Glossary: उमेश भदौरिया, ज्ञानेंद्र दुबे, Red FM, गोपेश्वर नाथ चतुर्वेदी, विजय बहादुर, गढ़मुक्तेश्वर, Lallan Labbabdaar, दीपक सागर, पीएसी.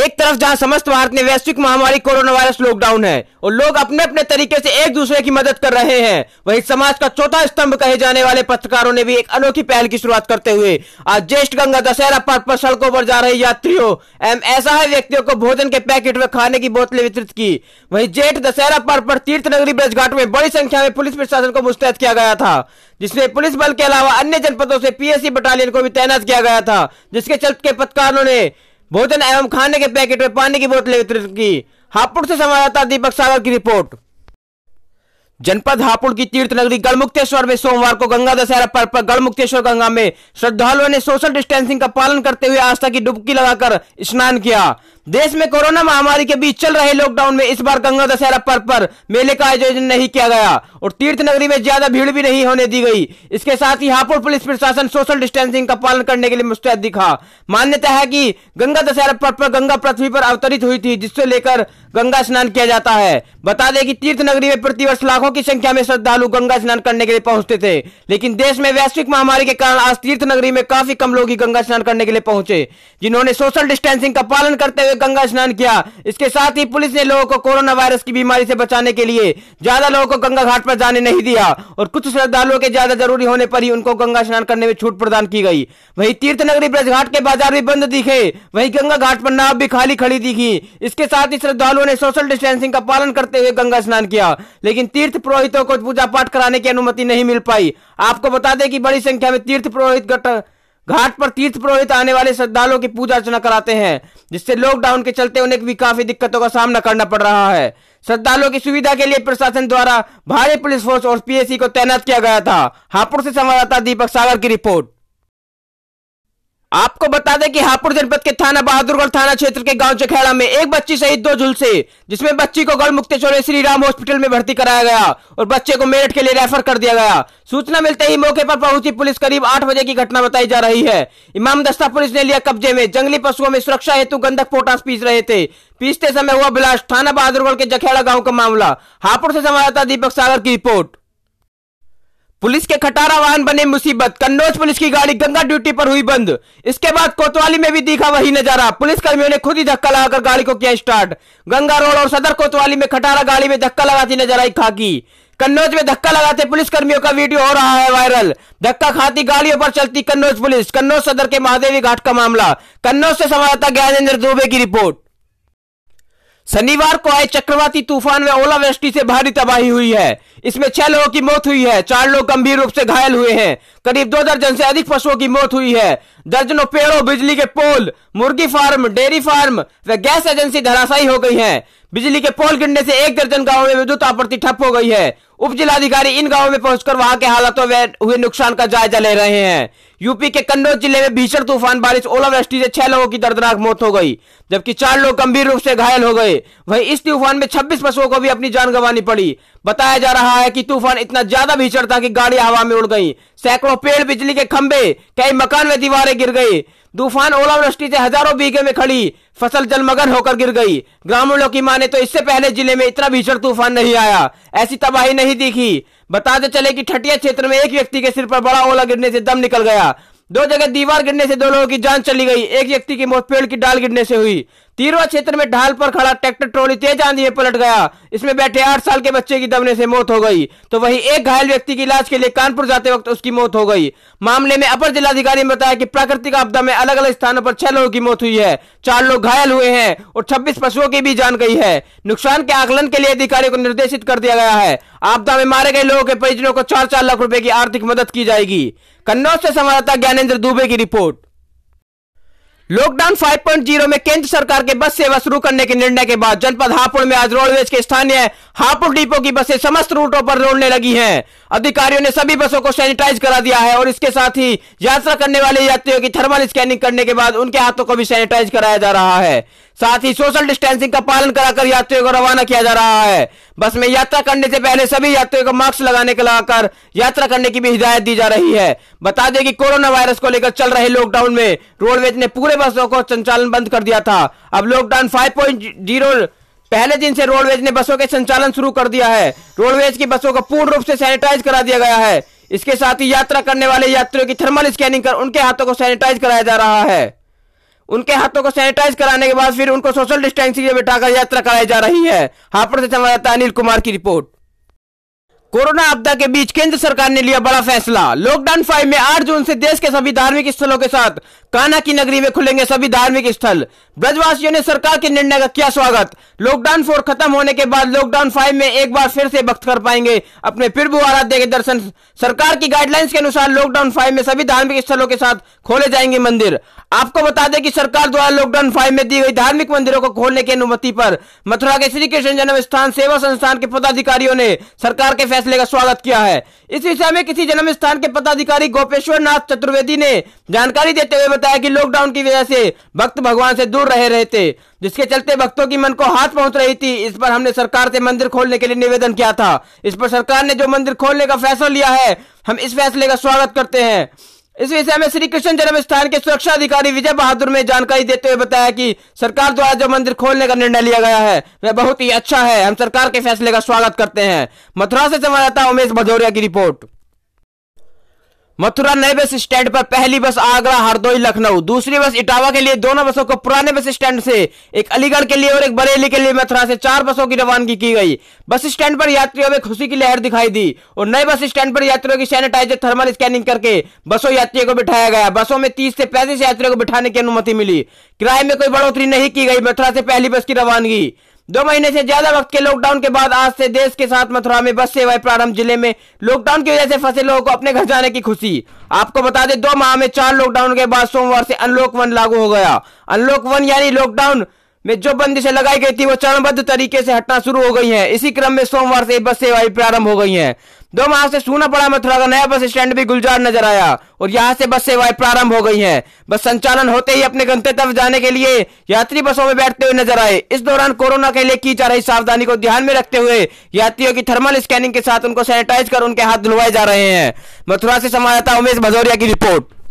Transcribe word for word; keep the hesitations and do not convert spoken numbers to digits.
एक तरफ जहां समस्त भारत में वैश्विक महामारी कोरोना वायरस लॉकडाउन है और लोग अपने अपने तरीके से एक दूसरे की मदद कर रहे हैं, वहीं समाज का चौथा स्तंभ कहे जाने वाले पत्रकारों ने भी एक अनोखी पहल की शुरुआत करते हुए आज ज्येष्ठ गंगा दशहरा पर्व पर सड़कों पर जा रहे यात्रियों एवं असहाय व्यक्तियों को भोजन के पैकेट व खाने की बोतलें वितरित की। वहीं ज्येष्ठ दशहरा पर्व पर तीर्थ नगरी ब्रजघाट में बड़ी संख्या में पुलिस प्रशासन को मुस्तैद किया गया था, जिसमें पुलिस बल के अलावा अन्य जनपदों से पीएसी बटालियन को भी तैनात किया गया था, जिसके चलते पत्रकारों ने भोजन एवं खाने के पैकेट में पानी की बोतलें वितरित की। हापुड़ से संवाददाता दीपक सागर की रिपोर्ट। जनपद हापुड़ की तीर्थ नगरी गढ़मुक्तेश्वर में सोमवार को गंगा दशहरा पर्व पर गढ़मुक्तेश्वर गंगा में श्रद्धालुओं ने सोशल डिस्टेंसिंग का पालन करते हुए आस्था की डुबकी लगाकर स्नान किया। देश में कोरोना महामारी के बीच चल रहे लॉकडाउन में इस बार गंगा दशहरा पर्व पर मेले का आयोजन नहीं किया गया और तीर्थ नगरी में ज्यादा भीड़ भी नहीं होने दी गई। इसके साथ ही हापुड़ पुलिस प्रशासन सोशल डिस्टेंसिंग का पालन करने के लिए मुस्तैद दिखा। मान्यता है कि गंगा दशहरा पर्व पर गंगा पृथ्वी पर अवतरित हुई थी, जिससे लेकर गंगा स्नान किया जाता है। बता दें कि तीर्थ नगरी में प्रतिवर्ष लाखों की संख्या में श्रद्धालु गंगा स्नान करने के लिए पहुंचते थे, लेकिन देश में वैश्विक महामारी के कारण आज तीर्थ नगरी में काफी कम लोग ही गंगा स्नान करने के लिए पहुंचे, जिन्होंने सोशल डिस्टेंसिंग का पालन करते हुए गंगा स्नान किया। इसके साथ ही पुलिस ने लोगों को कोरोना वायरस की बीमारी से बचाने के लिए ज्यादा लोगों को गंगा घाट पर जाने नहीं दिया और कुछ श्रद्धालुओं के ज्यादा जरूरी होने पर ही उनको गंगा स्नान करने में छूट प्रदान की गई। वहीं तीर्थ नगरी ब्रजघाट के बाजार भी बंद दिखे, वहीं गंगा घाट पर नाव भी खाली खड़ी दिखी। इसके साथ ही श्रद्धालुओं ने सोशल डिस्टेंसिंग का पालन करते हुए गंगा स्नान किया, लेकिन तीर्थ पुरोहितों को पूजा पाठ कराने की अनुमति नहीं मिल पाई। आपको बता दें कि बड़ी संख्या में तीर्थ पुरोहित घाट पर तीर्थ पुरोहित आने वाले श्रद्धालुओं की पूजा अर्चना कराते हैं, जिससे लॉकडाउन के चलते उन्हें भी काफी दिक्कतों का सामना करना पड़ रहा है। श्रद्धालुओं की सुविधा के लिए प्रशासन द्वारा भारी पुलिस फोर्स और पीएसी को तैनात किया गया था। हापुड़ से संवाददाता दीपक सागर की रिपोर्ट। आपको बता दें कि हापुड़ जनपद के थाना बहादुरगढ़ थाना क्षेत्र के गांव चखेड़ा में एक बच्ची सहित दो झुलसे, जिसमें बच्ची को गढ़मुक्तेश्वर श्री राम हॉस्पिटल में भर्ती कराया गया और बच्चे को मेरठ के लिए रेफर कर दिया गया। सूचना मिलते ही मौके पर पहुंची पुलिस करीब आठ बजे की घटना बताई जा रही है। इमाम दस्ता पुलिस ने लिया कब्जे में। जंगली पशुओं में सुरक्षा हेतु गंधक पोटास पीस रहे थे, पीसते समय हुआ ब्लास्ट। थाना बहादुरगढ़ के जखेड़ा गाँव का मामला। हापुड़ से संवाददाता दीपक सागर की रिपोर्ट। पुलिस के खटारा वाहन बने मुसीबत। कन्नौज पुलिस की गाड़ी गंगा ड्यूटी पर हुई बंद। इसके बाद कोतवाली में भी दिखा वही नजारा, पुलिस कर्मियों ने खुद ही धक्का लगाकर गाड़ी को किया स्टार्ट। गंगा रोड और सदर कोतवाली में खटारा गाड़ी में धक्का लगाती नजर आई खाकी। कन्नौज में धक्का लगाते पुलिस कर्मियों का वीडियो हो रहा है वायरल। धक्का खाती गाड़ियों पर चलती कन्नौज पुलिस। कन्नौज सदर के महादेवी घाट का मामला। कन्नौज से संवाददाता ज्ञानेंद्र दुबे की रिपोर्ट। शनिवार को आए चक्रवाती तूफान में ओलावृष्टि से भारी तबाही हुई है। इसमें छह लोगों की मौत हुई है, चार लोग गंभीर रूप से घायल हुए हैं। करीब दो दर्जन से अधिक पशुओं की मौत हुई है। दर्जनों पेड़ों, बिजली के पोल, मुर्गी फार्म, डेयरी फार्म व गैस एजेंसी धराशायी हो गई है। बिजली के पोल गिरने से एक दर्जन गाँव में विद्युत आपूर्ति ठप हो गई है। उप जिलाधिकारी इन गाँवों में पहुंचकर वहां के हालातों में हुए नुकसान का जायजा ले रहे हैं। यूपी के कन्नौज जिले में भीषण तूफान बारिश ओलावृष्टि से छह लोगों की दर्दनाक मौत हो गई, जबकि चार लोग गंभीर रूप से घायल हो गए। वहीं इस तूफान में छब्बीस पशुओं को भी अपनी जान गंवानी पड़ी। बताया जा रहा है कि तूफान इतना ज्यादा भीषण था कि गाड़ियां हवा में उड़ गईं, सैकड़ों पेड़, बिजली के खंभे, कई मकान व दीवारें गिर गई। तूफान ओलावृष्टि से हजारों बीघे में खड़ी फसल जलमग्न होकर गिर गई। ग्रामीणों की माने तो इससे पहले जिले में इतना भीषण तूफान नहीं आया, ऐसी तबाही नहीं दिखी। बताते चले कि ठटिया क्षेत्र में एक व्यक्ति के सिर पर बड़ा ओला गिरने से दम निकल गया। दो जगह दीवार गिरने से दो लोगों की जान चली गई। एक व्यक्ति की मौत पेड़ की डाल गिरने से हुई। तीरवा क्षेत्र में ढाल पर खड़ा ट्रैक्टर ट्रॉली तेज आंधी में पलट गया, इसमें बैठे आठ साल के बच्चे की दबने से मौत हो गई, तो वहीं एक घायल व्यक्ति की इलाज के लिए कानपुर जाते वक्त उसकी मौत हो गई। मामले में अपर जिलाधिकारी ने बताया कि प्राकृतिक आपदा में अलग अलग स्थानों पर छह लोगों की मौत हुई है, चार लोग घायल हुए हैं और छब्बीस पशुओं की भी जान गई है। नुकसान के आकलन के लिए अधिकारियों को निर्देशित कर दिया गया है। आपदा में मारे गए लोगों के परिजनों को चार चार लाख रुपए की आर्थिक मदद की जाएगी। कन्नौज से संवाददाता ज्ञानेंद्र दुबे की report. Lockdown five point zero में केंद्र सरकार के बस सेवा शुरू करने के निर्णय के बाद जनपद हापुड़ में आज रोडवेज के स्थानीय हापुड़ डिपो की बसें समस्त रूटों पर दौड़ने लगी हैं। अधिकारियों ने सभी बसों को सैनिटाइज करा दिया है और इसके साथ ही यात्रा करने वाले यात्रियों की थर्मल स्कैनिंग करने के बाद उनके हाथों को भी सैनिटाइज कराया जा रहा है। साथ ही सोशल डिस्टेंसिंग का पालन कराकर यात्रियों को रवाना किया जा रहा है। बस में यात्रा करने से पहले सभी यात्रियों को मास्क लगाने के लगाकर यात्रा करने की भी हिदायत दी जा रही है। बता दें कि कोरोना वायरस को लेकर चल रहे लॉकडाउन में रोडवेज ने पूरे बसों को संचालन बंद कर दिया था। अब लॉकडाउन फाइव पॉइंट ज़ीरो पहले दिन से रोडवेज ने बसों के संचालन शुरू कर दिया है। रोडवेज की बसों को पूर्ण रूप से सैनिटाइज करा दिया गया है। इसके साथ ही यात्रा करने वाले यात्रियों की थर्मल स्कैनिंग कर उनके हाथों को सैनिटाइज कराया जा रहा है। उनके हाथों को सैनिटाइज कराने के बाद फिर उनको सोशल डिस्टेंसिंग में बैठाकर यात्रा कराई जा रही है। हापुड़ से संवाददाता अनिल कुमार की रिपोर्ट। कोरोना आपदा के बीच केंद्र सरकार ने लिया बड़ा फैसला। लॉकडाउन फाइव में आठ जून से देश के सभी धार्मिक स्थलों के साथ कान्हा की नगरी में खुलेंगे सभी धार्मिक स्थल। ब्रजवासियों ने सरकार के निर्णय का किया स्वागत। लॉकडाउन फोर खत्म होने के बाद लॉकडाउन फाइव में एक बार फिर से भक्त कर पाएंगे अपने प्रभु आराध्य के दर्शन। सरकार की गाइडलाइंस के अनुसार लॉकडाउन फाइव में सभी धार्मिक स्थलों के साथ खोले जाएंगे मंदिर। आपको बता दें कि सरकार द्वारा लॉकडाउन फाइव में दी गई धार्मिक मंदिरों को खोलने की अनुमति पर मथुरा के श्री कृष्ण जन्म स्थान सेवा संस्थान के पदाधिकारियों ने सरकार के फैसले का स्वागत किया है। इस विषय में किसी जन्म स्थान के पदाधिकारी गोपेश्वर नाथ चतुर्वेदी ने जानकारी देते हुए बताया कि लॉकडाउन की वजह से भक्त भगवान से दूर रहे रहते, जिसके चलते भक्तों की मन को हाथ पहुंच रही थी। इस पर हमने सरकार से मंदिर खोलने के लिए निवेदन किया था। इस पर सरकार ने जो मंदिर खोलने का फैसला लिया है, हम इस फैसले का स्वागत करते हैं। इस विषय में श्री कृष्ण जन्म स्थान के सुरक्षा अधिकारी विजय बहादुर ने जानकारी देते हुए बताया कि सरकार द्वारा जो मंदिर खोलने का निर्णय लिया गया है वह बहुत ही अच्छा है। हम सरकार के फैसले का स्वागत करते हैं। मथुरा से संवाददाता उमेश भदौरिया की रिपोर्ट। मथुरा नए बस स्टैंड पर पहली बस आगरा हरदोई लखनऊ, दूसरी बस इटावा के लिए, दोनों बसों को पुराने बस स्टैंड से, एक अलीगढ़ के लिए और एक बरेली के लिए मथुरा से चार बसों की रवानगी की गई। बस स्टैंड पर यात्रियों में खुशी की लहर दिखाई दी और नए बस स्टैंड पर यात्रियों की सैनिटाइजर थर्मल स्कैनिंग करके बसों यात्रियों को बिठाया गया। बसों में तीस से पैंतीस यात्रियों को बिठाने की अनुमति मिली। किराए में कोई बढ़ोतरी नहीं की गई। मथुरा से पहली बस की रवानगी। दो महीने से ज्यादा वक्त के लॉकडाउन के बाद आज से देश के साथ मथुरा में बस सेवाएं प्रारंभ। जिले में लॉकडाउन की वजह से फंसे लोगों को अपने घर जाने की खुशी। आपको बता दें दो माह में चार लॉकडाउन के बाद सोमवार से अनलॉक वन लागू हो गया। अनलॉक वन यानी लॉकडाउन में जो बंदिशें लगाई गई थी वो चरणबद्ध तरीके से हटना शुरू हो गई है। इसी क्रम में सोमवार से बस सेवाएं प्रारंभ हो गई है। दो माह से सूना पड़ा मथुरा का नया बस स्टैंड भी गुलजार नजर आया और यहाँ से बस सेवाएं प्रारंभ हो गई हैं। बस संचालन होते ही अपने गंतव्य जाने के लिए यात्री बसों में बैठते हुए नजर आए। इस दौरान कोरोना के लिए की जा रही सावधानी को ध्यान में रखते हुए यात्रियों की थर्मल स्कैनिंग के साथ उनको सैनिटाइज कर उनके हाथ धुलवाए जा रहे हैं। मथुरा से संवाददाता उमेश भदौरिया की रिपोर्ट।